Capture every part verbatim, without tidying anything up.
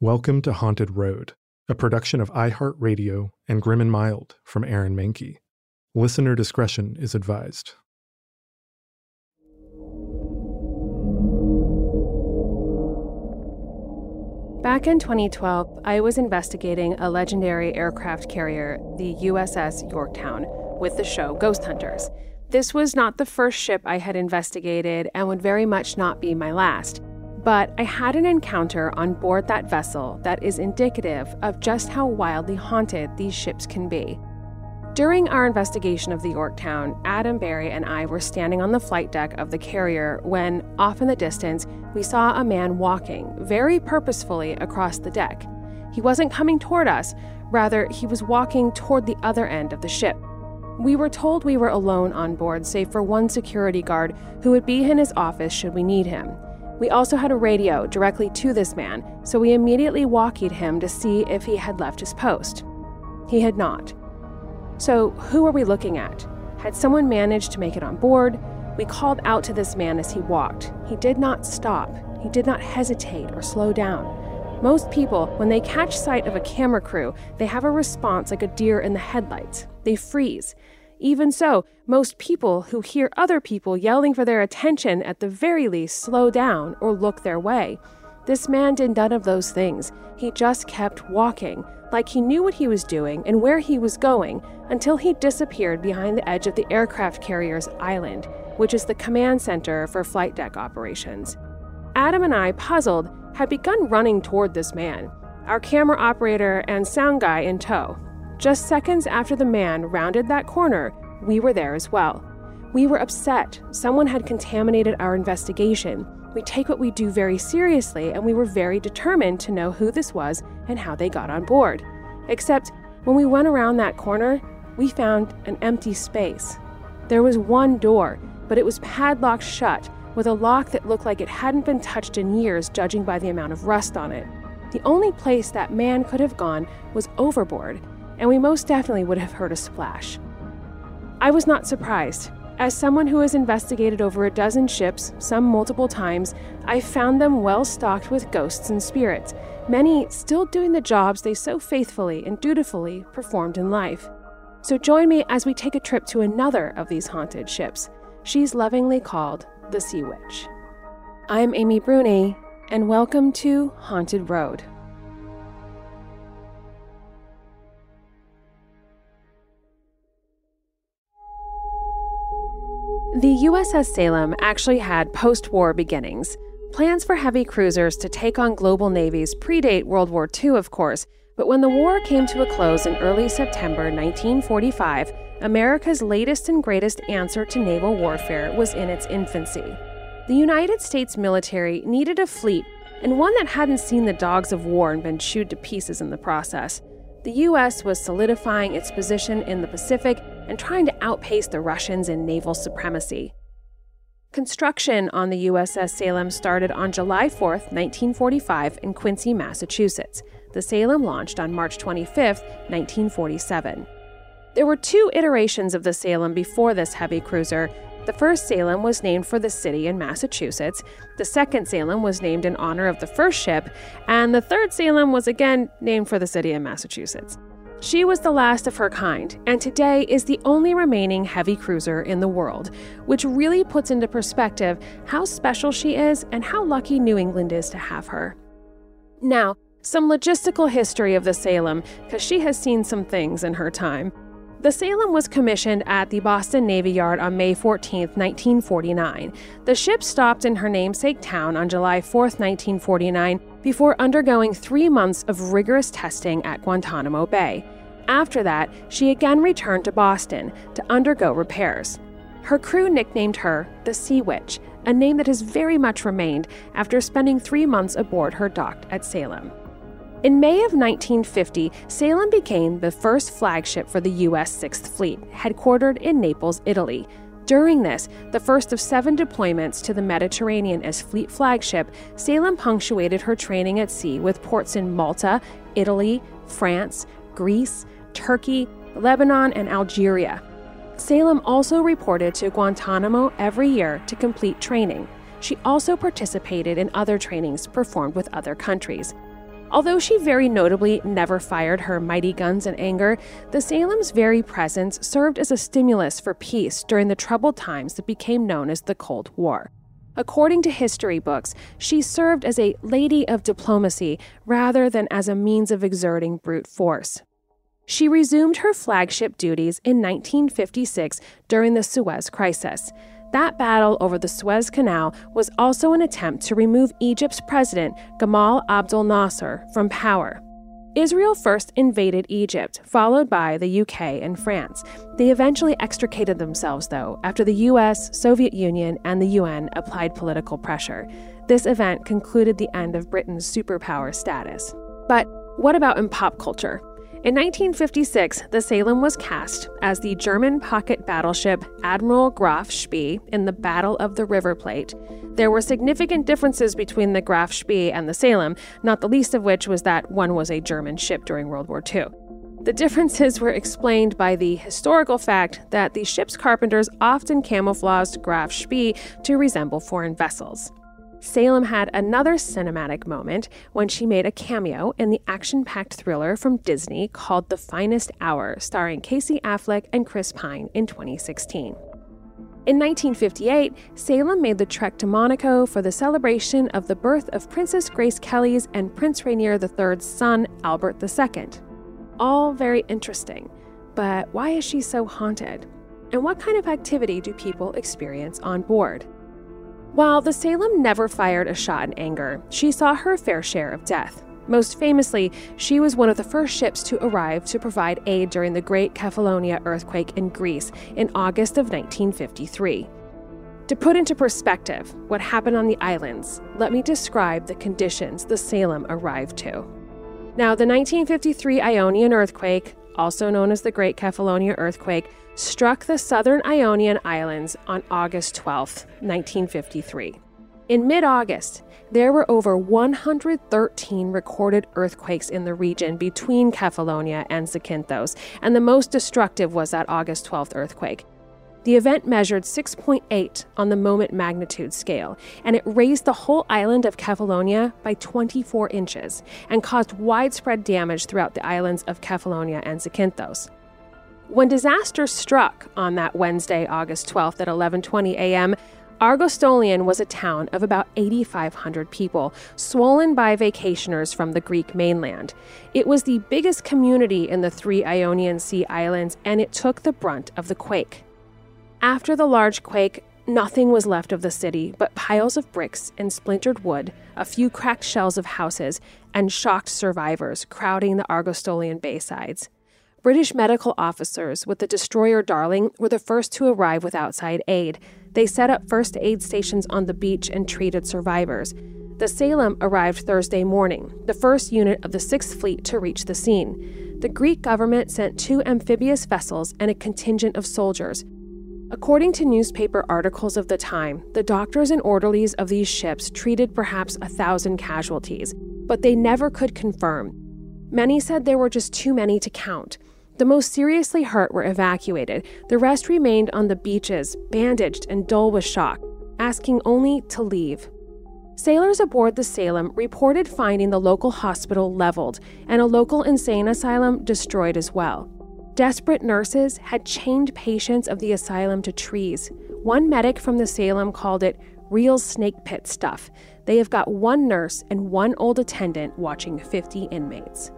Welcome to Haunted Road, a production of iHeartRadio and Grim and Mild from Aaron Manke. Listener discretion is advised. Back in twenty twelve, I was investigating a legendary aircraft carrier, the U S S Yorktown, with the show Ghost Hunters. This was not the first ship I had investigated and would very much not be my last. But I had an encounter on board that vessel that is indicative of just how wildly haunted these ships can be. During our investigation of the Yorktown, Adam Berry and I were standing on the flight deck of the carrier when, off in the distance, we saw a man walking, very purposefully, across the deck. He wasn't coming toward us, rather he was walking toward the other end of the ship. We were told we were alone on board, save for one security guard who would be in his office should we need him. We also had a radio directly to this man, so we immediately walkied him to see if he had left his post. He had not. So who are we looking at? Had someone managed to make it on board? We called out to this man as he walked. He did not stop. He did not hesitate or slow down. Most people, when they catch sight of a camera crew, they have a response like a deer in the headlights. They freeze. Even so, most people who hear other people yelling for their attention at the very least slow down or look their way. This man did none of those things. He just kept walking, like he knew what he was doing and where he was going, until he disappeared behind the edge of the aircraft carrier's island, which is the command center for flight deck operations. Adam and I, puzzled, had begun running toward this man, our camera operator and sound guy in tow. Just seconds after the man rounded that corner, we were there as well. We were upset. Someone had contaminated our investigation. We take what we do very seriously, and we were very determined to know who this was and how they got on board. Except when we went around that corner, we found an empty space. There was one door, but it was padlocked shut with a lock that looked like it hadn't been touched in years, judging by the amount of rust on it. The only place that man could have gone was overboard, and we most definitely would have heard a splash. I was not surprised. As someone who has investigated over a dozen ships, some multiple times, I found them well stocked with ghosts and spirits, many still doing the jobs they so faithfully and dutifully performed in life. So join me as we take a trip to another of these haunted ships. She's lovingly called the Sea Witch. I'm Amy Bruni, and welcome to Haunted Road. The U S S Salem actually had post-war beginnings. Plans for heavy cruisers to take on global navies predate World War Two, of course, but when the war came to a close in early September nineteen forty-five, America's latest and greatest answer to naval warfare was in its infancy. The United States military needed a fleet, and one that hadn't seen the dogs of war and been chewed to pieces in the process. The U S was solidifying its position in the Pacific and trying to outpace the Russians in naval supremacy. Construction on the U S S Salem started on July fourth, nineteen forty-five, in Quincy, Massachusetts. The Salem launched on March twenty-fifth, nineteen forty-seven. There were two iterations of the Salem before this heavy cruiser. The first Salem was named for the city in Massachusetts, the second Salem was named in honor of the first ship, and the third Salem was again named for the city in Massachusetts. She was the last of her kind, and today is the only remaining heavy cruiser in the world, which really puts into perspective how special she is and how lucky New England is to have her. Now, some logistical history of the Salem, because she has seen some things in her time. The Salem was commissioned at the Boston Navy Yard on May fourteenth, nineteen forty-nine. The ship stopped in her namesake town on July fourth, nineteen forty-nine, before undergoing three months of rigorous testing at Guantanamo Bay. After that, she again returned to Boston to undergo repairs. Her crew nicknamed her the Sea Witch, a name that has very much remained after spending three months aboard her docked at Salem. In May of nineteen fifty, Salem became the first flagship for the U S sixth fleet, headquartered in Naples, Italy. During this, the first of seven deployments to the Mediterranean as fleet flagship, Salem punctuated her training at sea with ports in Malta, Italy, France, Greece, Turkey, Lebanon, and Algeria. Salem also reported to Guantanamo every year to complete training. She also participated in other trainings performed with other countries. Although she very notably never fired her mighty guns in anger, the Salem's very presence served as a stimulus for peace during the troubled times that became known as the Cold War. According to history books, she served as a lady of diplomacy rather than as a means of exerting brute force. She resumed her flagship duties in nineteen fifty-six during the Suez Crisis. That battle over the Suez Canal was also an attempt to remove Egypt's president, Gamal Abdel Nasser, from power. Israel first invaded Egypt, followed by the U K and France. They eventually extricated themselves, though, after the U S, Soviet Union, and the U N applied political pressure. This event concluded the end of Britain's superpower status. But what about in pop culture? In nineteen fifty-six, the Salem was cast as the German pocket battleship Admiral Graf Spee in the Battle of the River Plate. There were significant differences between the Graf Spee and the Salem, not the least of which was that one was a German ship during World War Two. The differences were explained by the historical fact that the ship's carpenters often camouflaged Graf Spee to resemble foreign vessels. Salem had another cinematic moment when she made a cameo in the action-packed thriller from Disney called The Finest Hour, starring Casey Affleck and Chris Pine in twenty sixteen. In nineteen fifty-eight, Salem made the trek to Monaco for the celebration of the birth of Princess Grace Kelly's and Prince Rainier the third's son, Albert the second. All very interesting, but why is she so haunted? And what kind of activity do people experience on board? While the Salem never fired a shot in anger, she saw her fair share of death. Most famously, she was one of the first ships to arrive to provide aid during the Great Kefalonia earthquake in Greece in August of nineteen fifty-three. To put into perspective what happened on the islands, let me describe the conditions the Salem arrived to. Now, the nineteen fifty-three Ionian earthquake, also known as the Great Kefalonia earthquake, struck the southern Ionian Islands on August twelfth, nineteen fifty-three. In mid-August, there were over one hundred thirteen recorded earthquakes in the region between Kefalonia and Zakynthos, and the most destructive was that August twelfth earthquake. The event measured six point eight on the moment magnitude scale, and it raised the whole island of Kefalonia by twenty-four inches and caused widespread damage throughout the islands of Kefalonia and Zakynthos. When disaster struck on that Wednesday, August twelfth at eleven twenty a.m., Argostolion was a town of about eighty-five hundred people, swollen by vacationers from the Greek mainland. It was the biggest community in the three Ionian Sea islands, and it took the brunt of the quake. After the large quake, nothing was left of the city but piles of bricks and splintered wood, a few cracked shells of houses, and shocked survivors crowding the Argostolion baysides. British medical officers with the destroyer Darling were the first to arrive with outside aid. They set up first aid stations on the beach and treated survivors. The Salem arrived Thursday morning, the first unit of the sixth fleet to reach the scene. The Greek government sent two amphibious vessels and a contingent of soldiers. According to newspaper articles of the time, the doctors and orderlies of these ships treated perhaps a thousand casualties, but they never could confirm. Many said there were just too many to count. The most seriously hurt were evacuated. The rest remained on the beaches, bandaged and dull with shock, asking only to leave. Sailors aboard the Salem reported finding the local hospital leveled and a local insane asylum destroyed as well. Desperate nurses had chained patients of the asylum to trees. One medic from the Salem called it real snake pit stuff. They have got one nurse and one old attendant watching fifty inmates.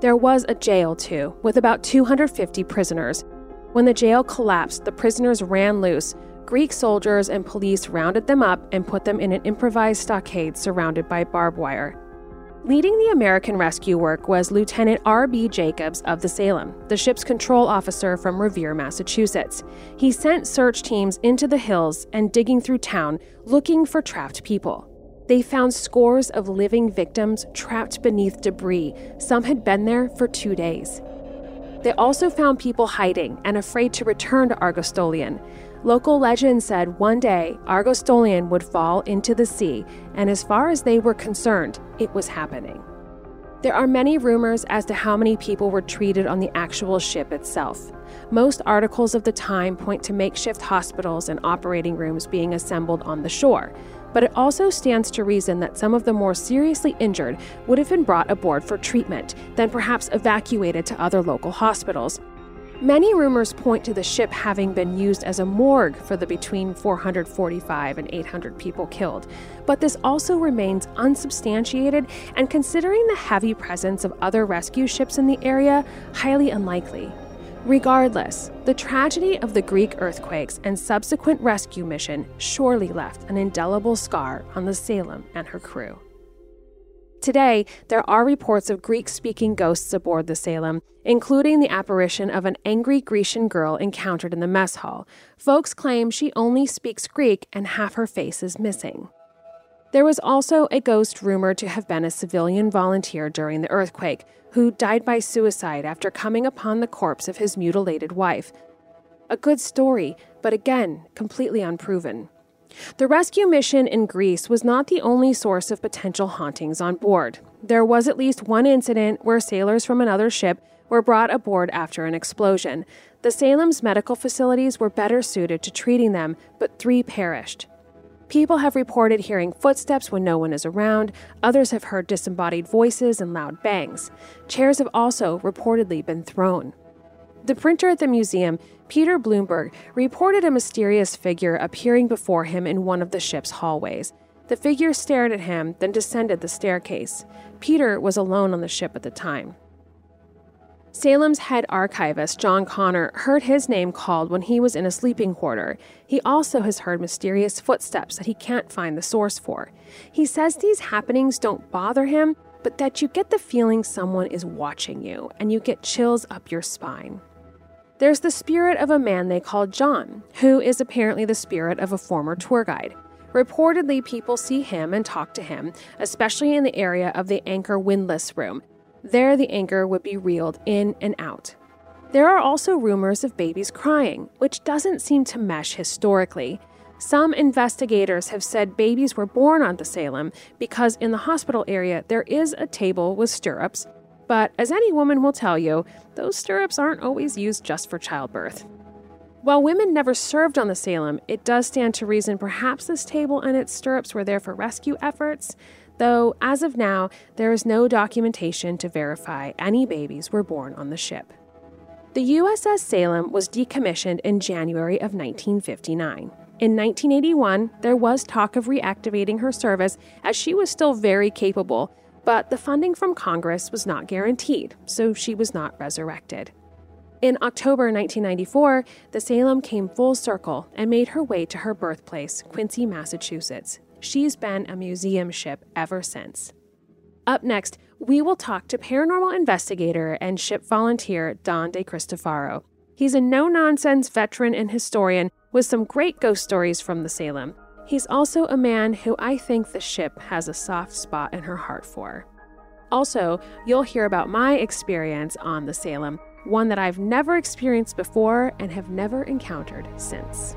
There was a jail, too, with about two hundred fifty prisoners. When the jail collapsed, the prisoners ran loose. Greek soldiers and police rounded them up and put them in an improvised stockade surrounded by barbed wire. Leading the American rescue work was Lieutenant R B Jacobs of the Salem, the ship's control officer from Revere, Massachusetts. He sent search teams into the hills and digging through town, looking for trapped people. They found scores of living victims trapped beneath debris. Some had been there for two days. They also found people hiding and afraid to return to Argostolion. Local legend said one day Argostolion would fall into the sea, and as far as they were concerned, it was happening. There are many rumors as to how many people were treated on the actual ship itself. Most articles of the time point to makeshift hospitals and operating rooms being assembled on the shore, but it also stands to reason that some of the more seriously injured would have been brought aboard for treatment, then perhaps evacuated to other local hospitals. Many rumors point to the ship having been used as a morgue for the between four hundred forty-five and eight hundred people killed, but this also remains unsubstantiated and, considering the heavy presence of other rescue ships in the area, highly unlikely. Regardless, the tragedy of the Greek earthquakes and subsequent rescue mission surely left an indelible scar on the Salem and her crew. Today, there are reports of Greek-speaking ghosts aboard the Salem, including the apparition of an angry Grecian girl encountered in the mess hall. Folks claim she only speaks Greek and half her face is missing. There was also a ghost rumored to have been a civilian volunteer during the earthquake, who died by suicide after coming upon the corpse of his mutilated wife. A good story, but again, completely unproven. The rescue mission in Greece was not the only source of potential hauntings on board. There was at least one incident where sailors from another ship were brought aboard after an explosion. The Salem's medical facilities were better suited to treating them, but three perished. People have reported hearing footsteps when no one is around. Others have heard disembodied voices and loud bangs. Chairs have also reportedly been thrown. The printer at the museum, Peter Bloomberg, reported a mysterious figure appearing before him in one of the ship's hallways. The figure stared at him, then descended the staircase. Peter was alone on the ship at the time. Salem's head archivist, John Connor, heard his name called when he was in a sleeping quarter. He also has heard mysterious footsteps that he can't find the source for. He says these happenings don't bother him, but that you get the feeling someone is watching you, and you get chills up your spine. There's the spirit of a man they call John, who is apparently the spirit of a former tour guide. Reportedly, people see him and talk to him, especially in the area of the anchor windlass room. There, the anchor would be reeled in and out. There are also rumors of babies crying, which doesn't seem to mesh historically. Some investigators have said babies were born on the Salem because in the hospital area there is a table with stirrups, but as any woman will tell you, those stirrups aren't always used just for childbirth. While women never served on the Salem, it does stand to reason perhaps this table and its stirrups were there for rescue efforts, though as of now, there is no documentation to verify any babies were born on the ship. The U S S Salem was decommissioned in January of nineteen fifty-nine. In nineteen eighty-one, there was talk of reactivating her service as she was still very capable, but the funding from Congress was not guaranteed, so she was not resurrected. In October nineteen ninety-four, the Salem came full circle and made her way to her birthplace, Quincy, Massachusetts. She's been a museum ship ever since. Up next, we will talk to paranormal investigator and ship volunteer Don De Cristofaro. He's a no-nonsense veteran and historian with some great ghost stories from the Salem. He's also a man who I think the ship has a soft spot in her heart for. Also, you'll hear about my experience on the Salem, one that I've never experienced before and have never encountered since.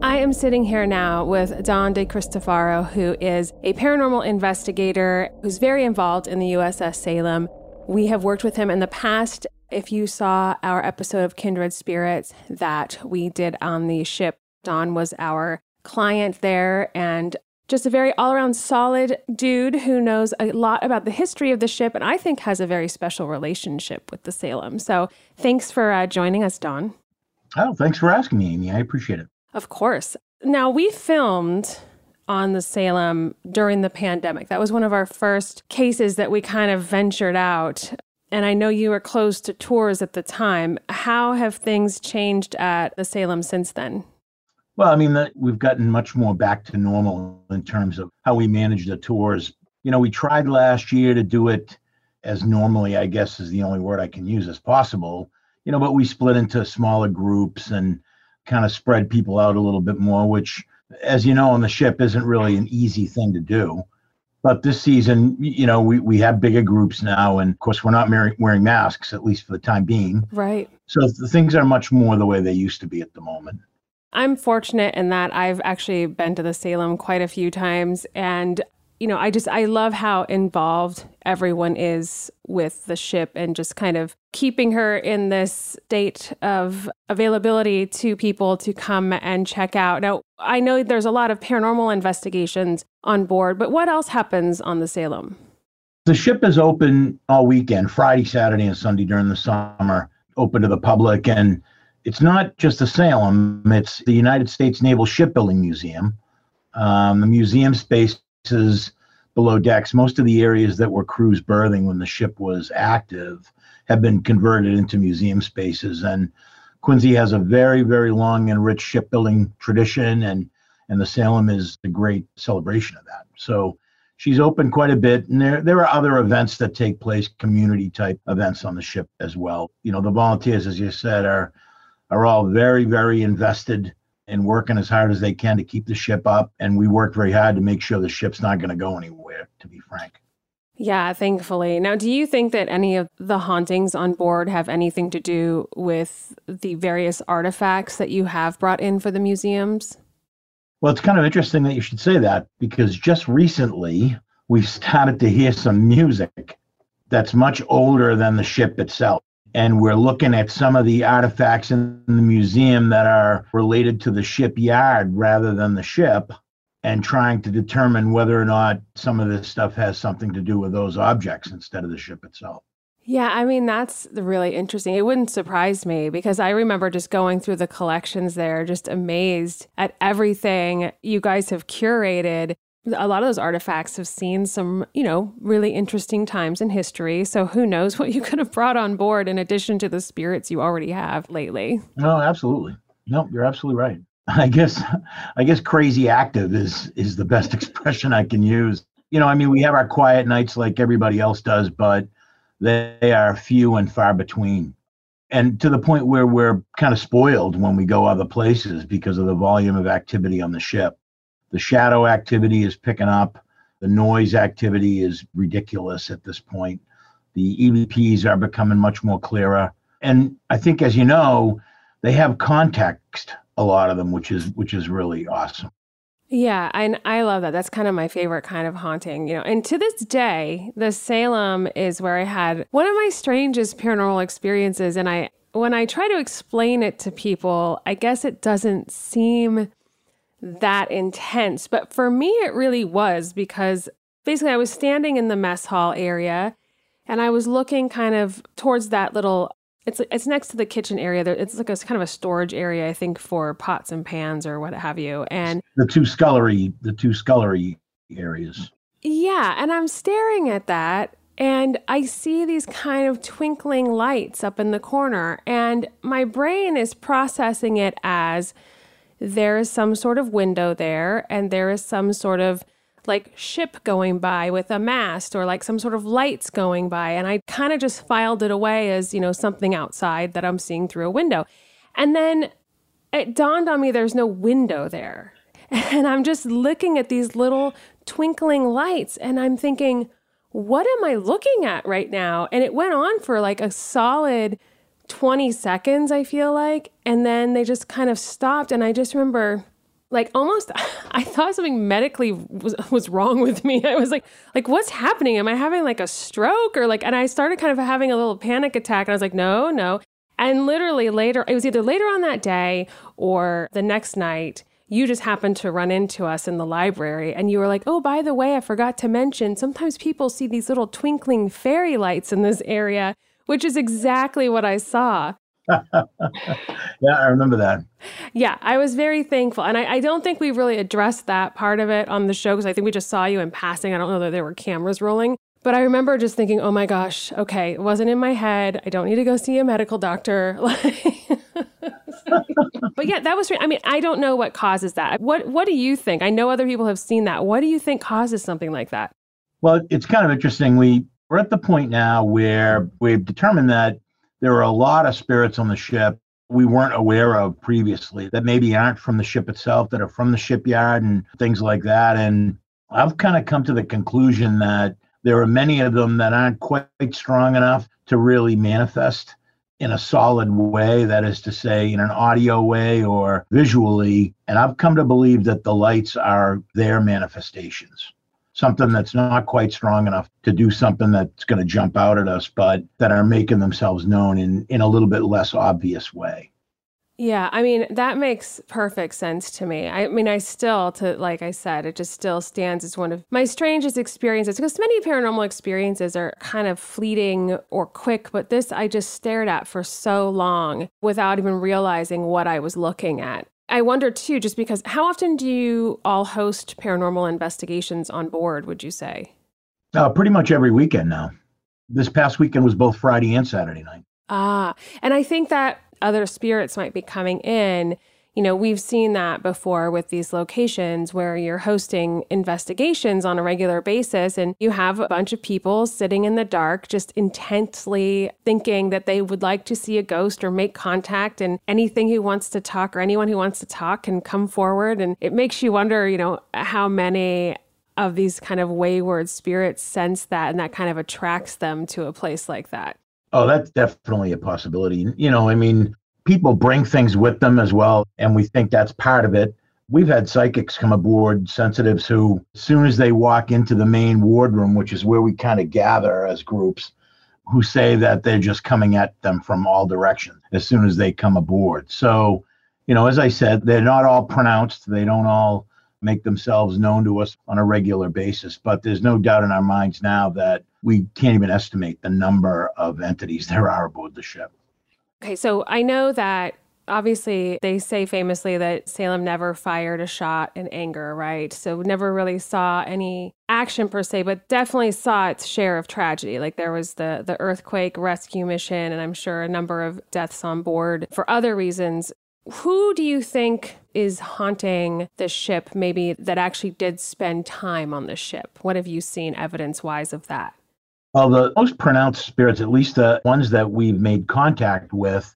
I am sitting here now with Don De Cristofaro, who is a paranormal investigator who's very involved in the U S S Salem. We have worked with him in the past. If you saw our episode of Kindred Spirits that we did on the ship, Don was our client there, and just a very all-around solid dude who knows a lot about the history of the ship and I think has a very special relationship with the Salem. So thanks for uh, joining us, Don. Oh, thanks for asking me, Amy. I appreciate it. Of course. Now, we filmed on the Salem during the pandemic. That was one of our first cases that we kind of ventured out. And I know you were closed to tours at the time. How have things changed at the Salem since then? Well, I mean, we've gotten much more back to normal in terms of how we manage the tours. You know, we tried last year to do it as normally, I guess is the only word I can use, as possible. You know, but we split into smaller groups and kind of spread people out a little bit more, which, as you know, on the ship isn't really an easy thing to do. But this season, you know, we, we have bigger groups now. And of course, we're not wearing masks, at least for the time being. Right. So the things are much more the way they used to be at the moment. I'm fortunate in that I've actually been to the Salem quite a few times. And, you know, I just, I love how involved everyone is with the ship and just kind of keeping her in this state of availability to people to come and check out. Now, I know there's a lot of paranormal investigations on board, but what else happens on the Salem? The ship is open all weekend, Friday, Saturday, and Sunday during the summer, open to the public. And it's not just the Salem, it's the United States Naval Shipbuilding Museum. Um, the museum space is below decks. Most of the areas that were cruise berthing when the ship was active have been converted into museum spaces. And Quincy has a very, very long and rich shipbuilding tradition, and, and the Salem is a great celebration of that. So she's open quite a bit. And there, there are other events that take place, community type events on the ship as well. You know, the volunteers, as you said, are, are all very, very invested and working as hard as they can to keep the ship up. And we work very hard to make sure the ship's not going to go anywhere, to be frank. Yeah, thankfully. Now, do you think that any of the hauntings on board have anything to do with the various artifacts that you have brought in for the museums? Well, it's kind of interesting that you should say that, because just recently we've started to hear some music that's much older than the ship itself. And we're looking at some of the artifacts in the museum that are related to the shipyard rather than the ship, and trying to determine whether or not some of this stuff has something to do with those objects instead of the ship itself. Yeah, I mean, that's really interesting. It wouldn't surprise me, because I remember just going through the collections there, just amazed at everything you guys have curated. A lot of those artifacts have seen some, you know, really interesting times in history. So who knows what you could have brought on board in addition to the spirits you already have lately. No, absolutely. No, you're absolutely right. I guess I guess crazy active is is the best expression I can use. You know, I mean, we have our quiet nights like everybody else does, but they are few and far between. And to the point where we're kind of spoiled when we go other places because of the volume of activity on the ship. The shadow activity is picking up. The noise activity is ridiculous at this point. The E V Ps are becoming much more clearer. And I think, as you know, they have context, a lot of them, which is which is really awesome. Yeah, and I love that. That's kind of my favorite kind of haunting, you know. And to this day, the Salem is where I had one of my strangest paranormal experiences. And I, when I try to explain it to people, I guess it doesn't seem that intense. But for me, it really was, because basically I was standing in the mess hall area and I was looking kind of towards that little, it's it's next to the kitchen area. There, it's like a kind of a storage area, I think, for pots and pans or what have you. And the two scullery, the two scullery areas. Yeah, and I'm staring at that, and I see these kind of twinkling lights up in the corner, and my brain is processing it as there is some sort of window there, and there is some sort of like ship going by with a mast, or like some sort of lights going by. And I kind of just filed it away as, you know, something outside that I'm seeing through a window. And then it dawned on me, there's no window there. And I'm just looking at these little twinkling lights and I'm thinking, what am I looking at right now? And it went on for like a solid twenty seconds, I feel like. And then they just kind of stopped. And I just remember, like, almost, I thought something medically was, was wrong with me. I was like, like, what's happening? Am I having like a stroke or like, and I started kind of having a little panic attack. And I was like, no, no. And literally later, it was either later on that day or the next night, you just happened to run into us in the library and you were like, oh, by the way, I forgot to mention, sometimes people see these little twinkling fairy lights in this area, which is exactly what I saw. Yeah, I remember that. Yeah, I was very thankful. And I, I don't think we really addressed that part of it on the show, because I think we just saw you in passing. I don't know that there were cameras rolling. But I remember just thinking, oh my gosh, okay, it wasn't in my head. I don't need to go see a medical doctor. But yeah, that was, I mean, I don't know what causes that. What, what do you think? I know other people have seen that. What do you think causes something like that? Well, it's kind of interesting. We, we're at the point now where we've determined that there are a lot of spirits on the ship we weren't aware of previously that maybe aren't from the ship itself, that are from the shipyard and things like that. And I've kind of come to the conclusion that there are many of them that aren't quite strong enough to really manifest in a solid way, that is to say, in an audio way or visually. And I've come to believe that the lights are their manifestations. Something that's not quite strong enough to do something that's going to jump out at us, but that are making themselves known in, in a little bit less obvious way. Yeah, I mean, that makes perfect sense to me. I mean, I still, to like I said, it just still stands as one of my strangest experiences, because many paranormal experiences are kind of fleeting or quick, but this I just stared at for so long without even realizing what I was looking at. I wonder, too, just because, how often do you all host paranormal investigations on board, would you say? Uh, pretty much every weekend now. This past weekend was both Friday and Saturday night. Ah, and I think that other spirits might be coming in. You know, we've seen that before with these locations where you're hosting investigations on a regular basis and you have a bunch of people sitting in the dark, just intensely thinking that they would like to see a ghost or make contact, and anything who wants to talk or anyone who wants to talk can come forward. And it makes you wonder, you know, how many of these kind of wayward spirits sense that and that kind of attracts them to a place like that. Oh, that's definitely a possibility. You know, I mean, people bring things with them as well, and we think that's part of it. We've had psychics come aboard, sensitives, who, as soon as they walk into the main ward room, which is where we kind of gather as groups, who say that they're just coming at them from all directions as soon as they come aboard. So, you know, as I said, they're not all pronounced. They don't all make themselves known to us on a regular basis, but there's no doubt in our minds now that we can't even estimate the number of entities there are aboard the ship. Okay, so I know that obviously they say famously that Salem never fired a shot in anger, right? So never really saw any action per se, but definitely saw its share of tragedy. Like there was the, the earthquake rescue mission, and I'm sure a number of deaths on board for other reasons. Who do you think is haunting the ship, maybe that actually did spend time on the ship? What have you seen evidence-wise of that? Well, the most pronounced spirits, at least the ones that we've made contact with,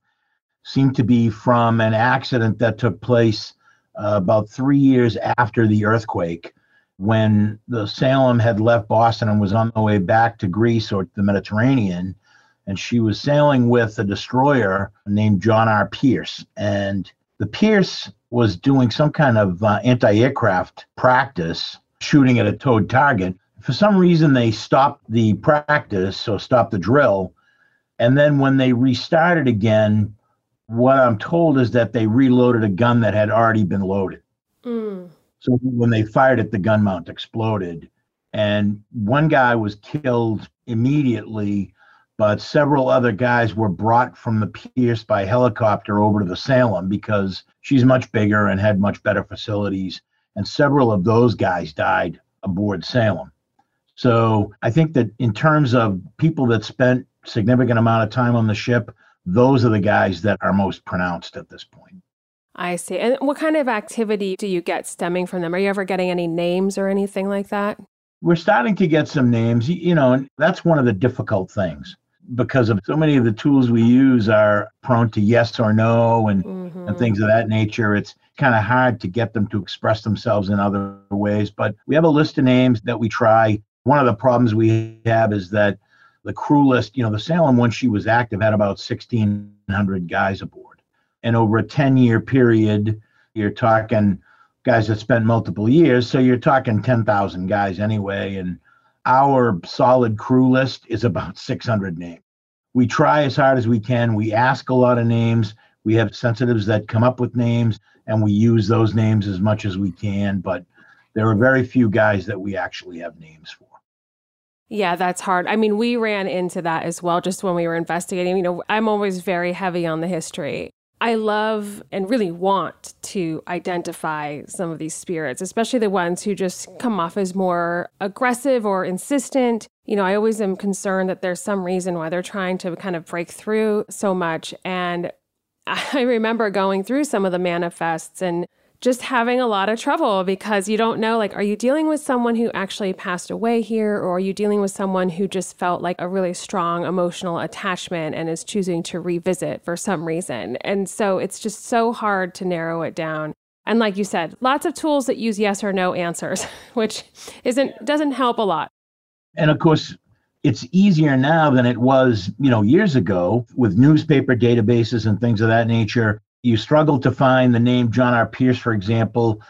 seem to be from an accident that took place uh, about three years after the earthquake, when the Salem had left Boston and was on the way back to Greece or the Mediterranean, and she was sailing with a destroyer named John R. Pierce. And the Pierce was doing some kind of uh, anti-aircraft practice, shooting at a towed target. For some reason, they stopped the practice or stopped the drill. And then when they restarted again, what I'm told is that they reloaded a gun that had already been loaded. Mm. So when they fired it, the gun mount exploded. And one guy was killed immediately, but several other guys were brought from the Pierce by helicopter over to the Salem because she's much bigger and had much better facilities. And several of those guys died aboard Salem. So I think that in terms of people that spent significant amount of time on the ship, those are the guys that are most pronounced at this point. I see. And what kind of activity do you get stemming from them? Are you ever getting any names or anything like that? We're starting to get some names, you know, and that's one of the difficult things because of so many of the tools we use are prone to yes or no and, mm-hmm. and things of that nature. It's kind of hard to get them to express themselves in other ways, but we have a list of names that we try. One of the problems we have is that the crew list, you know, the Salem, when she was active, had about sixteen hundred guys aboard. And over a ten-year period, you're talking guys that spent multiple years, so you're talking ten thousand guys anyway. And our solid crew list is about six hundred names. We try as hard as we can. We ask a lot of names. We have sensitives that come up with names, and we use those names as much as we can. But there are very few guys that we actually have names for. Yeah, that's hard. I mean, we ran into that as well just when we were investigating. You know, I'm always very heavy on the history. I love and really want to identify some of these spirits, especially the ones who just come off as more aggressive or insistent. You know, I always am concerned that there's some reason why they're trying to kind of break through so much. And I remember going through some of the manifests and just having a lot of trouble because you don't know, like, are you dealing with someone who actually passed away here, or are you dealing with someone who just felt like a really strong emotional attachment and is choosing to revisit for some reason? And so it's just so hard to narrow it down. And like you said, lots of tools that use yes or no answers, which isn't doesn't help a lot. And of course, it's easier now than it was, you know, years ago with newspaper databases and things of that nature. You struggle to find the name John R. Pierce, for example,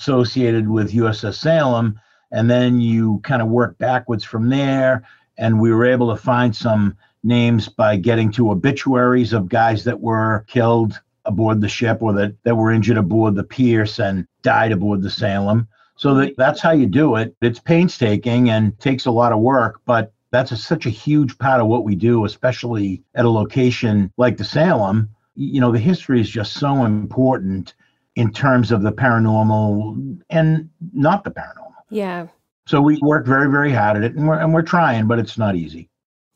associated with U S S Salem, and then you kind of work backwards from there, and we were able to find some names by getting to obituaries of guys that were killed aboard the ship or that, that were injured aboard the Pierce and died aboard the Salem. So that, that's how you do it. It's painstaking and takes a lot of work, but that's a, such a huge part of what we do, especially at a location like the Salem. You know, the history is just so important in terms of the paranormal and not the paranormal. Yeah. So we work very, very hard at it, and we're, and we're trying, but it's not easy.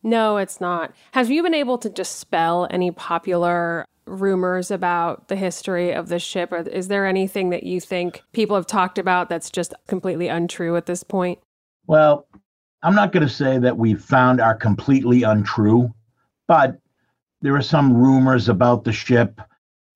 No, it's not. Have you been able to dispel any popular rumors about the history of the ship? Or is there anything that you think people have talked about that's just completely untrue at this point? Well, I'm not going to say that we've found are completely untrue, but there are some rumors about the ship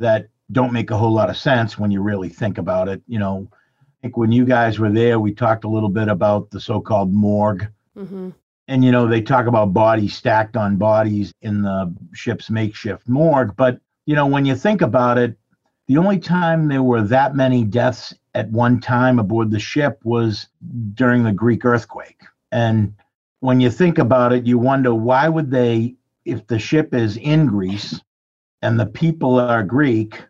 that don't make a whole lot of sense when you really think about it. You know, I think when you guys were there, we talked a little bit about the so-called morgue. Mm-hmm. And, you know, they talk about bodies stacked on bodies in the ship's makeshift morgue. But, you know, when you think about it, the only time there were that many deaths at one time aboard the ship was during the Greek earthquake. And when you think about it, you wonder, why would they, if the ship is in Greece and the people are Greek,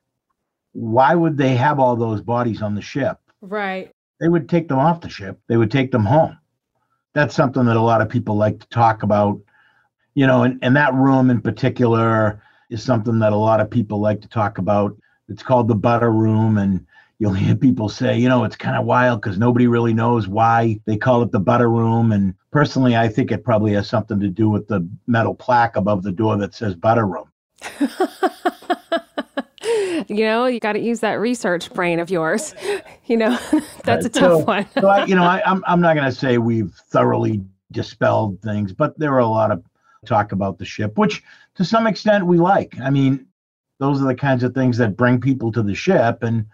why would they have all those bodies on the ship? Right. They would take them off the ship. They would take them home. That's something that a lot of people like to talk about, you know, and, and that room in particular is something that a lot of people like to talk about. It's called the butter room. And you'll hear people say, you know, it's kind of wild because nobody really knows why they call it the butter room. And personally, I think it probably has something to do with the metal plaque above the door that says butter room. You know, you got to use that research brain of yours. You know, that's right. a tough so, one. so I, you know, I, I'm, I'm not going to say we've thoroughly dispelled things, but there are a lot of talk about the ship, which to some extent we like. I mean, those are the kinds of things that bring people to the ship. And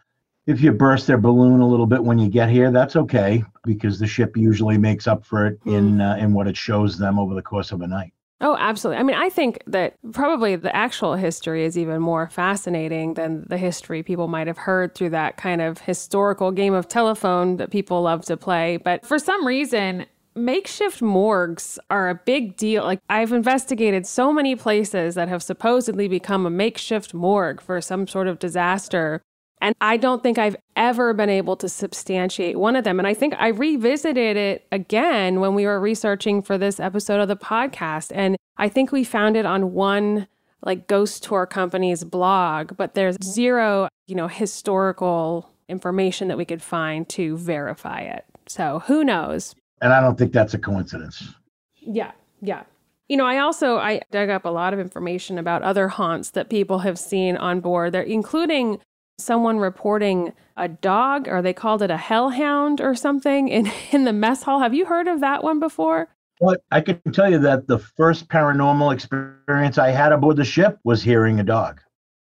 if you burst their balloon a little bit when you get here, that's okay, because the ship usually makes up for it in uh, in what it shows them over the course of a night. Oh, absolutely. I mean, I think that probably the actual history is even more fascinating than the history people might have heard through that kind of historical game of telephone that people love to play. But for some reason, makeshift morgues are a big deal. Like, I've investigated so many places that have supposedly become a makeshift morgue for some sort of disaster. And I don't think I've ever been able to substantiate one of them. And I think I revisited it again when we were researching for this episode of the podcast. And I think we found it on one like ghost tour company's blog, but there's zero, you know, historical information that we could find to verify it. So who knows? And I don't think that's a coincidence. Yeah, yeah. You know, I also, I dug up a lot of information about other haunts that people have seen on board there, including someone reporting a dog, or they called it a hellhound or something in, in the mess hall. Have you heard of that one before? Well, I can tell you that the first paranormal experience I had aboard the ship was hearing a dog.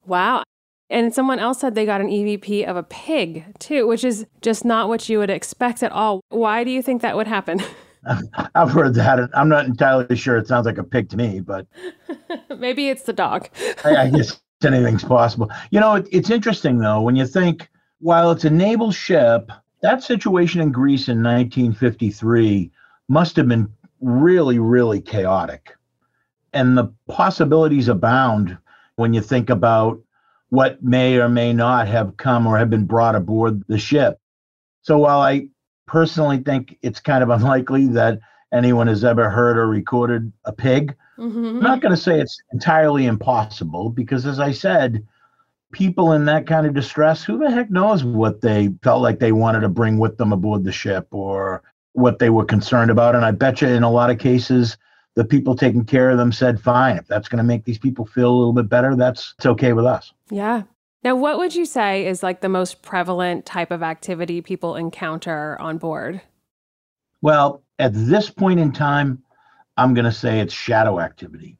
Wow. And someone else said they got an E V P of a pig, too, which is just not what you would expect at all. Why do you think that would happen? I've heard that. I'm not entirely sure. It sounds like a pig to me, but... Maybe it's the dog. I, I guess anything's possible. You know, it, it's interesting, though, when you think, while it's a naval ship, that situation in Greece in nineteen fifty-three must have been really, really chaotic. And the possibilities abound when you think about what may or may not have come or have been brought aboard the ship. So while I personally think it's kind of unlikely that anyone has ever heard or recorded a pig, mm-hmm. I'm not going to say it's entirely impossible because, as I said, people in that kind of distress, who the heck knows what they felt like they wanted to bring with them aboard the ship or what they were concerned about. And I bet you in a lot of cases, the people taking care of them said, fine, if that's going to make these people feel a little bit better, that's it's okay with us. Yeah. Now, what would you say is like the most prevalent type of activity people encounter on board? Well, at this point in time, I'm going to say it's shadow activity.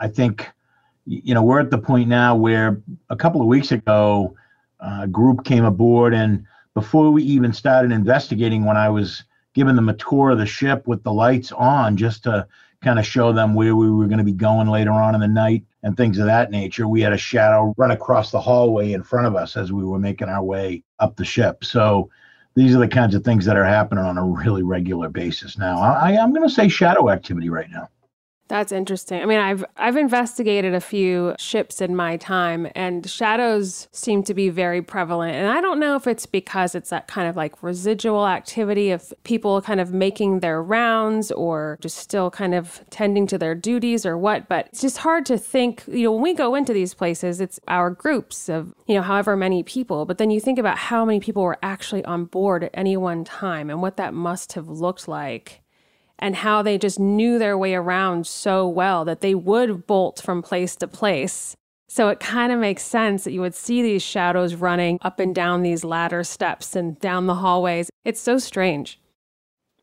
I think, you know, we're at the point now where a couple of weeks ago, a group came aboard, and before we even started investigating, when I was giving them a tour of the ship with the lights on just to kind of show them where we were going to be going later on in the night and things of that nature. We had a shadow run across the hallway in front of us as we were making our way up the ship. So these are the kinds of things that are happening on a really regular basis now. I, I'm going to say shadow activity right now. That's interesting. I mean, I've I've investigated a few ships in my time, and shadows seem to be very prevalent. And I don't know if it's because it's that kind of like residual activity of people kind of making their rounds or just still kind of tending to their duties or what, but it's just hard to think, you know, when we go into these places, it's our groups of, you know, however many people, but then you think about how many people were actually on board at any one time and what that must have looked like. And how they just knew their way around so well that they would bolt from place to place. So it kind of makes sense that you would see these shadows running up and down these ladder steps and down the hallways. It's so strange.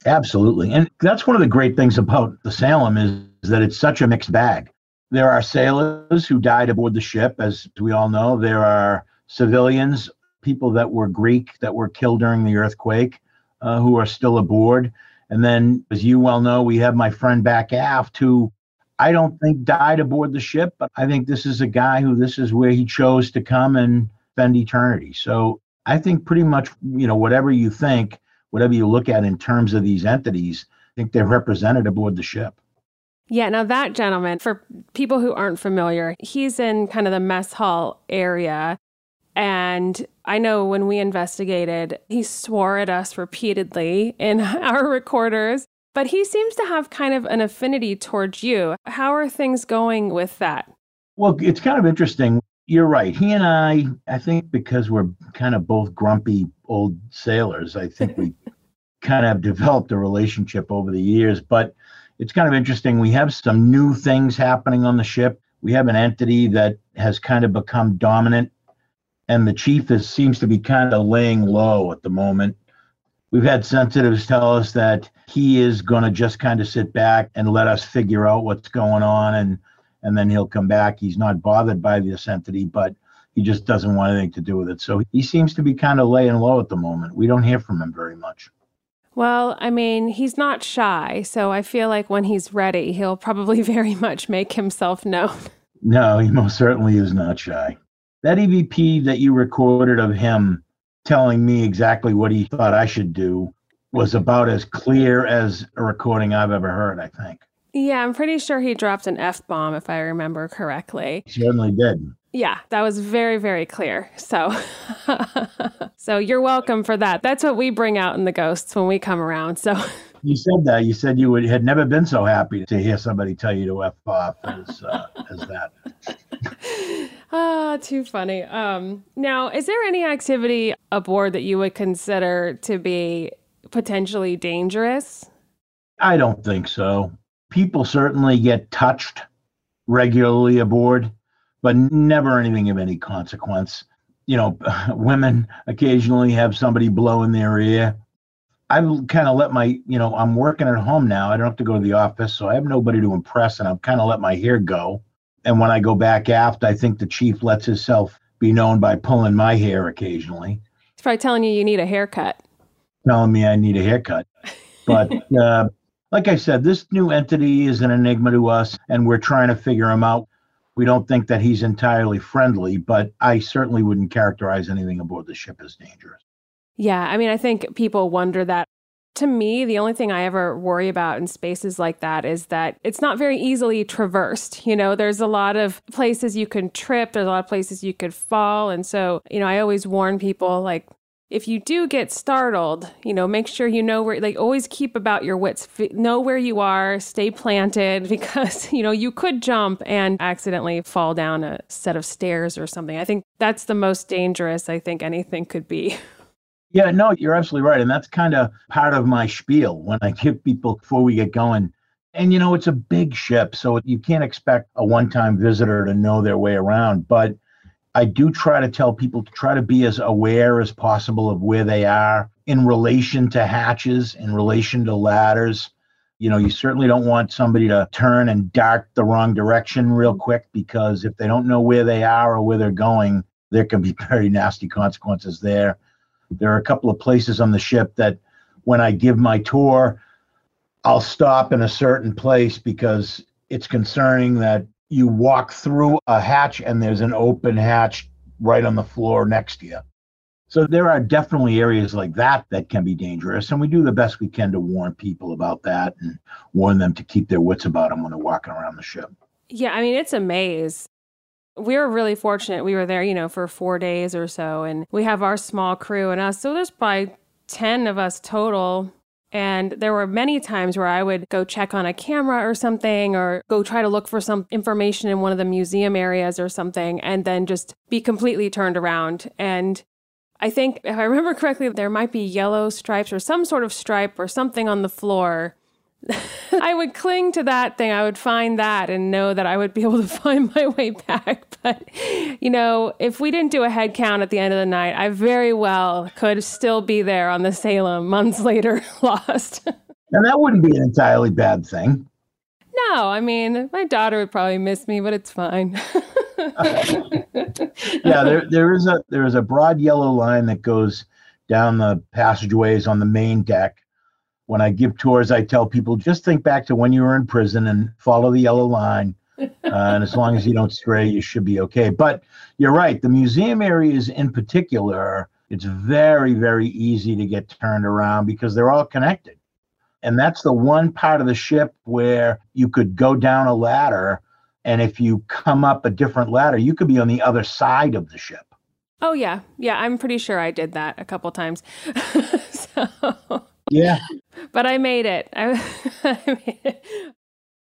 Absolutely. And that's one of the great things about the Salem is, is that it's such a mixed bag. There are sailors who died aboard the ship, as we all know. There are civilians, people that were Greek, that were killed during the earthquake, uh, who are still aboard. And then, as you well know, we have my friend back aft, who I don't think died aboard the ship, but I think this is a guy who this is where he chose to come and spend eternity. So I think pretty much, you know, whatever you think, whatever you look at in terms of these entities, I think they're represented aboard the ship. Yeah, now that gentleman, for people who aren't familiar, he's in kind of the mess hall area. And I know when we investigated, he swore at us repeatedly in our recorders, but he seems to have kind of an affinity towards you. How are things going with that? Well, it's kind of interesting. You're right. He and I, I think because we're kind of both grumpy old sailors, I think we kind of developed a relationship over the years. But it's kind of interesting. We have some new things happening on the ship. We have an entity that has kind of become dominant. And the chief is, seems to be kind of laying low at the moment. We've had sensitives tell us that he is going to just kind of sit back and let us figure out what's going on, and, and then he'll come back. He's not bothered by this entity, but he just doesn't want anything to do with it. So he seems to be kind of laying low at the moment. We don't hear from him very much. Well, I mean, he's not shy, so I feel like when he's ready, he'll probably very much make himself known. No, he most certainly is not shy. That E V P that you recorded of him telling me exactly what he thought I should do was about as clear as a recording I've ever heard, I think. Yeah, I'm pretty sure he dropped an F-bomb, if I remember correctly. He certainly did. Yeah, that was very, very clear. So so you're welcome for that. That's what we bring out in the ghosts when we come around. So you said that. You said you would, had never been so happy to hear somebody tell you to F off as, uh, as that. Ah, oh, too funny. Um, now, is there any activity aboard that you would consider to be potentially dangerous? I don't think so. People certainly get touched regularly aboard, but never anything of any consequence. You know, women occasionally have somebody blow in their ear. I've kind of let my, you know, I'm working at home now. I don't have to go to the office, so I have nobody to impress, and I've kind of let my hair go. And when I go back aft, I think the chief lets himself be known by pulling my hair occasionally. He's probably telling you you need a haircut. Telling me I need a haircut. But uh, like I said, this new entity is an enigma to us, and we're trying to figure him out. We don't think that he's entirely friendly, but I certainly wouldn't characterize anything aboard the ship as dangerous. Yeah, I mean, I think people wonder that. To me, the only thing I ever worry about in spaces like that is that it's not very easily traversed. You know, there's a lot of places you can trip, there's a lot of places you could fall. And so, you know, I always warn people, like, if you do get startled, you know, make sure you know where, like, always keep about your wits, know where you are, stay planted, because, you know, you could jump and accidentally fall down a set of stairs or something. I think that's the most dangerous I think anything could be. Yeah, no, you're absolutely right. And that's kind of part of my spiel when I give people before we get going. And, you know, it's a big ship, so you can't expect a one-time visitor to know their way around, but I do try to tell people to try to be as aware as possible of where they are in relation to hatches, in relation to ladders. You know, you certainly don't want somebody to turn and dart the wrong direction real quick, because if they don't know where they are or where they're going, there can be very nasty consequences there. There are a couple of places on the ship that when I give my tour, I'll stop in a certain place because it's concerning that you walk through a hatch and there's an open hatch right on the floor next to you. So there are definitely areas like that that can be dangerous. And we do the best we can to warn people about that and warn them to keep their wits about them when they're walking around the ship. Yeah, I mean, it's a maze. We were really fortunate. We were there, you know, for four days or so. And we have our small crew and us. So there's probably ten of us total. And there were many times where I would go check on a camera or something, or go try to look for some information in one of the museum areas or something, and then just be completely turned around. And I think, if I remember correctly, there might be yellow stripes or some sort of stripe or something on the floor. I would cling to that thing. I would find that and know that I would be able to find my way back. But, you know, if we didn't do a head count at the end of the night, I very well could still be there on the Salem months later, lost. And that wouldn't be an entirely bad thing. No, I mean, my daughter would probably miss me, but it's fine. Yeah, there there is a there is a broad yellow line that goes down the passageways on the main deck. When I give tours, I tell people, just think back to when you were in prison and follow the yellow line. Uh, and as long as you don't stray, you should be okay. But you're right. The museum areas in particular, it's very, very easy to get turned around because they're all connected. And that's the one part of the ship where you could go down a ladder. And if you come up a different ladder, you could be on the other side of the ship. Oh, yeah. Yeah, I'm pretty sure I did that a couple times. So... Yeah. But I made it. I, I made it.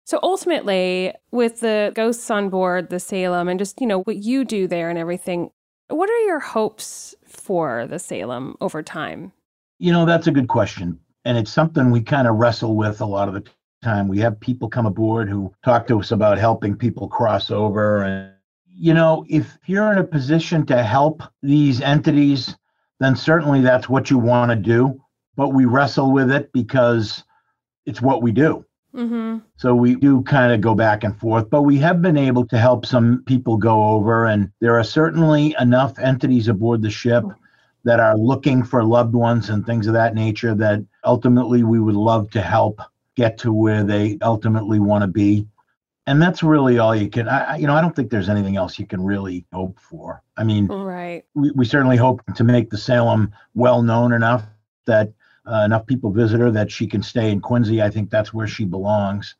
So ultimately, with the ghosts on board the Salem and just, you know, what you do there and everything, what are your hopes for the Salem over time? You know, that's a good question. And it's something we kind of wrestle with a lot of the time. We have people come aboard who talk to us about helping people cross over. And, you know, if you're in a position to help these entities, then certainly that's what you want to do. But we wrestle with it because it's what we do. Mm-hmm. So we do kind of go back and forth, but we have been able to help some people go over, and there are certainly enough entities aboard the ship that are looking for loved ones and things of that nature, that ultimately we would love to help get to where they ultimately want to be. And that's really all you can, I, you know, I don't think there's anything else you can really hope for. I mean, right. we, we certainly hope to make the Salem well-known enough that uh, enough people visit her that she can stay in Quincy. I think that's where she belongs.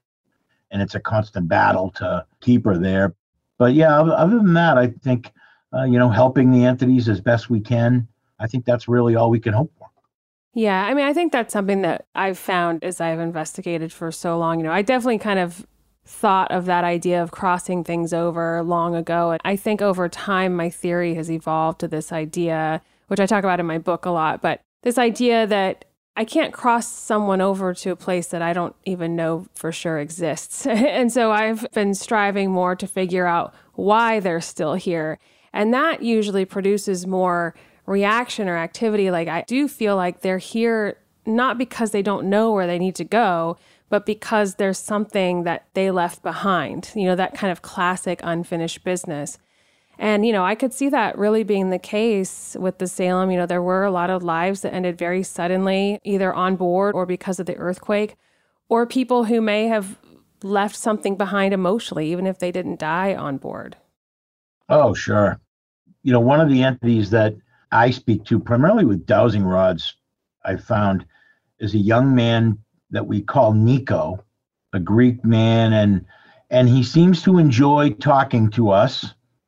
And it's a constant battle to keep her there. But yeah, other than that, I think, uh, you know, helping the entities as best we can, I think that's really all we can hope for. Yeah, I mean, I think that's something that I've found as I've investigated for so long. You know, I definitely kind of thought of that idea of crossing things over long ago. And I think over time, my theory has evolved to this idea, which I talk about in my book a lot, but this idea that I can't cross someone over to a place that I don't even know for sure exists. And so I've been striving more to figure out why they're still here. And that usually produces more reaction or activity. Like, I do feel like they're here not because they don't know where they need to go, but because there's something that they left behind, you know, that kind of classic unfinished business. And, you know, I could see that really being the case with the Salem. You know, there were a lot of lives that ended very suddenly, either on board or because of the earthquake, or people who may have left something behind emotionally, even if they didn't die on board. Oh, sure. You know, one of the entities that I speak to primarily with dowsing rods, I found, is a young man that we call Nico, a Greek man, and and he seems to enjoy talking to us.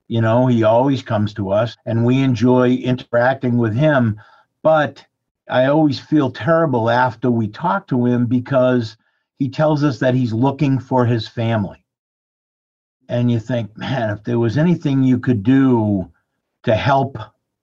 You know, he always comes to us, and we enjoy interacting with him. But I always feel terrible after we talk to him because he tells us that he's looking for his family. And you think, man, if there was anything you could do to help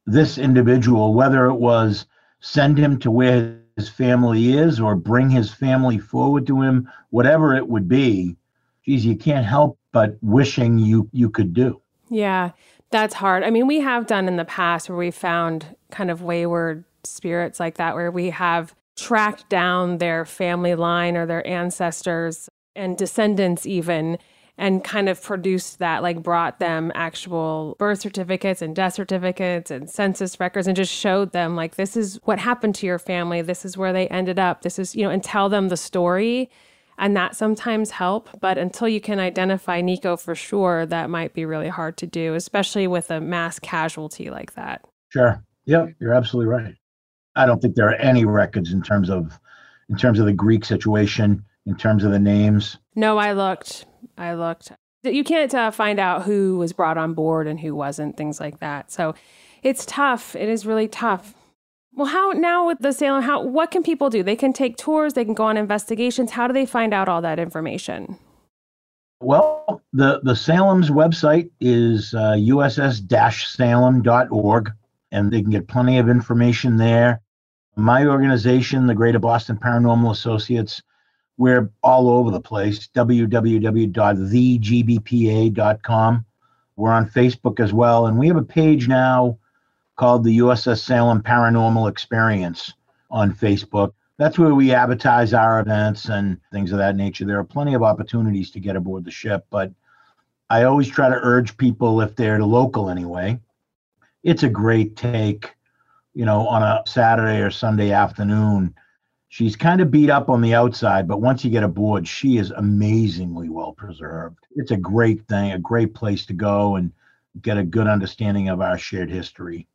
this individual, whether it was send him to where his family is or bring his family forward to him, whatever it would be, geez, you can't help but wishing you, you could do. Yeah, that's hard. I mean, we have done in the past where we found kind of wayward spirits like that, where we have tracked down their family line or their ancestors and descendants even, and kind of produced that, like brought them actual birth certificates and death certificates and census records and just showed them, like, this is what happened to your family. This is where they ended up. This is, you know, and tell them the story. And that sometimes help, but until you can identify Nico for sure, that might be really hard to do, especially with a mass casualty like that. Sure. Yep, you're absolutely right. I don't think there are any records in terms of in terms of the Greek situation, in terms of the names. No, I looked. I looked. You can't uh, find out who was brought on board and who wasn't, things like that. So it's tough. It is really tough. Well, how now with the Salem, how, what can people do? They can take tours, they can go on investigations. How do they find out all that information? Well, the, the Salem's website is uh, U S S salem dot org, and they can get plenty of information there. My organization, the Greater Boston Paranormal Associates, we're all over the place, w w w dot the g b p a dot com. We're on Facebook as well, and we have a page now called the U S S Salem Paranormal Experience on Facebook. That's where we advertise our events and things of that nature. There are plenty of opportunities to get aboard the ship, but I always try to urge people, if they're local anyway, it's a great take, you know, on a Saturday or Sunday afternoon. She's kind of beat up on the outside, but once you get aboard, she is amazingly well preserved. It's a great thing, a great place to go and get a good understanding of our shared history.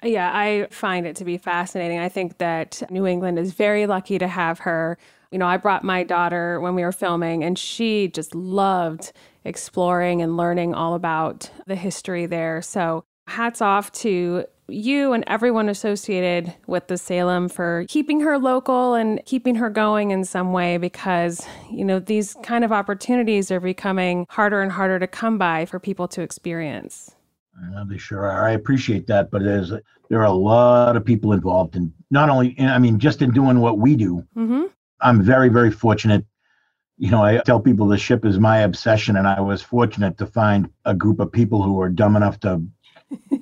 Yeah, I find it to be fascinating. I think that New England is very lucky to have her. You know, I brought my daughter when we were filming, and she just loved exploring and learning all about the history there. So hats off to you and everyone associated with the Salem for keeping her local and keeping her going in some way, because, you know, these kind of opportunities are becoming harder and harder to come by for people to experience. Uh, they sure are. I appreciate that, but there's there are a lot of people involved in not only, in, I mean, just in doing what we do. Mm-hmm. I'm very, very fortunate. You know, I tell people the ship is my obsession, and I was fortunate to find a group of people who are dumb enough to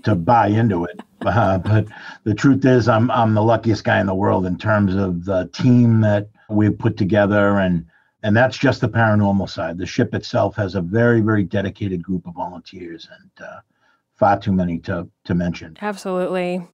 to buy into it. Uh, but the truth is, I'm I'm the luckiest guy in the world in terms of the team that we've put together, and and that's just the paranormal side. The ship itself has a very, very dedicated group of volunteers, and. Uh, Far too many to, to mention. Absolutely.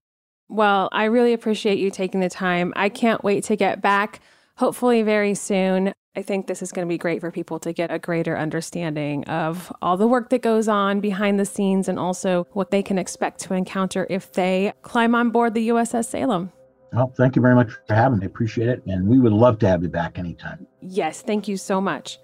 Well, I really appreciate you taking the time. I can't wait to get back, hopefully very soon. I think this is going to be great for people to get a greater understanding of all the work that goes on behind the scenes and also what they can expect to encounter if they climb on board the U S S Salem. Well, thank you very much for having me. Appreciate it. And we would love to have you back anytime. Yes, thank you so much.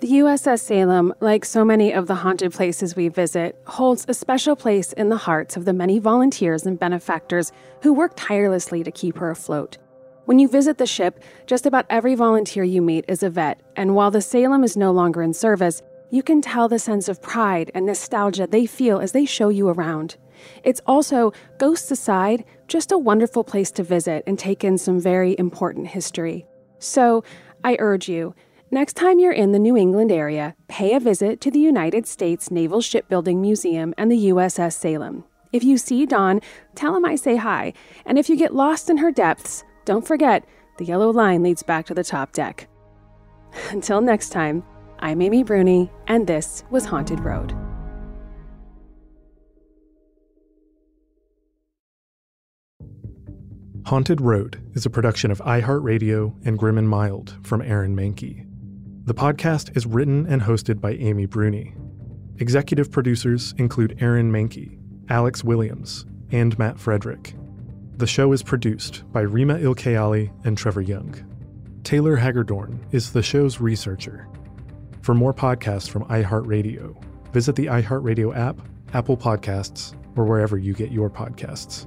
The U S S Salem, like so many of the haunted places we visit, holds a special place in the hearts of the many volunteers and benefactors who work tirelessly to keep her afloat. When you visit the ship, just about every volunteer you meet is a vet, and while the Salem is no longer in service, you can tell the sense of pride and nostalgia they feel as they show you around. It's also, ghosts aside, just a wonderful place to visit and take in some very important history. So, I urge you, next time you're in the New England area, pay a visit to the United States Naval Shipbuilding Museum and the U S S Salem. If you see Dawn, tell him I say hi, and if you get lost in her depths, don't forget, the yellow line leads back to the top deck. Until next time, I'm Amy Bruni, and this was Haunted Road. Haunted Road is a production of iHeartRadio and Grim and Mild from Aaron Manke. The podcast is written and hosted by Amy Bruni. Executive producers include Aaron Manke, Alex Williams, and Matt Frederick. The show is produced by Rima Ilkayali and Trevor Young. Taylor Hagerdorn is the show's researcher. For more podcasts from iHeartRadio, visit the iHeartRadio app, Apple Podcasts, or wherever you get your podcasts.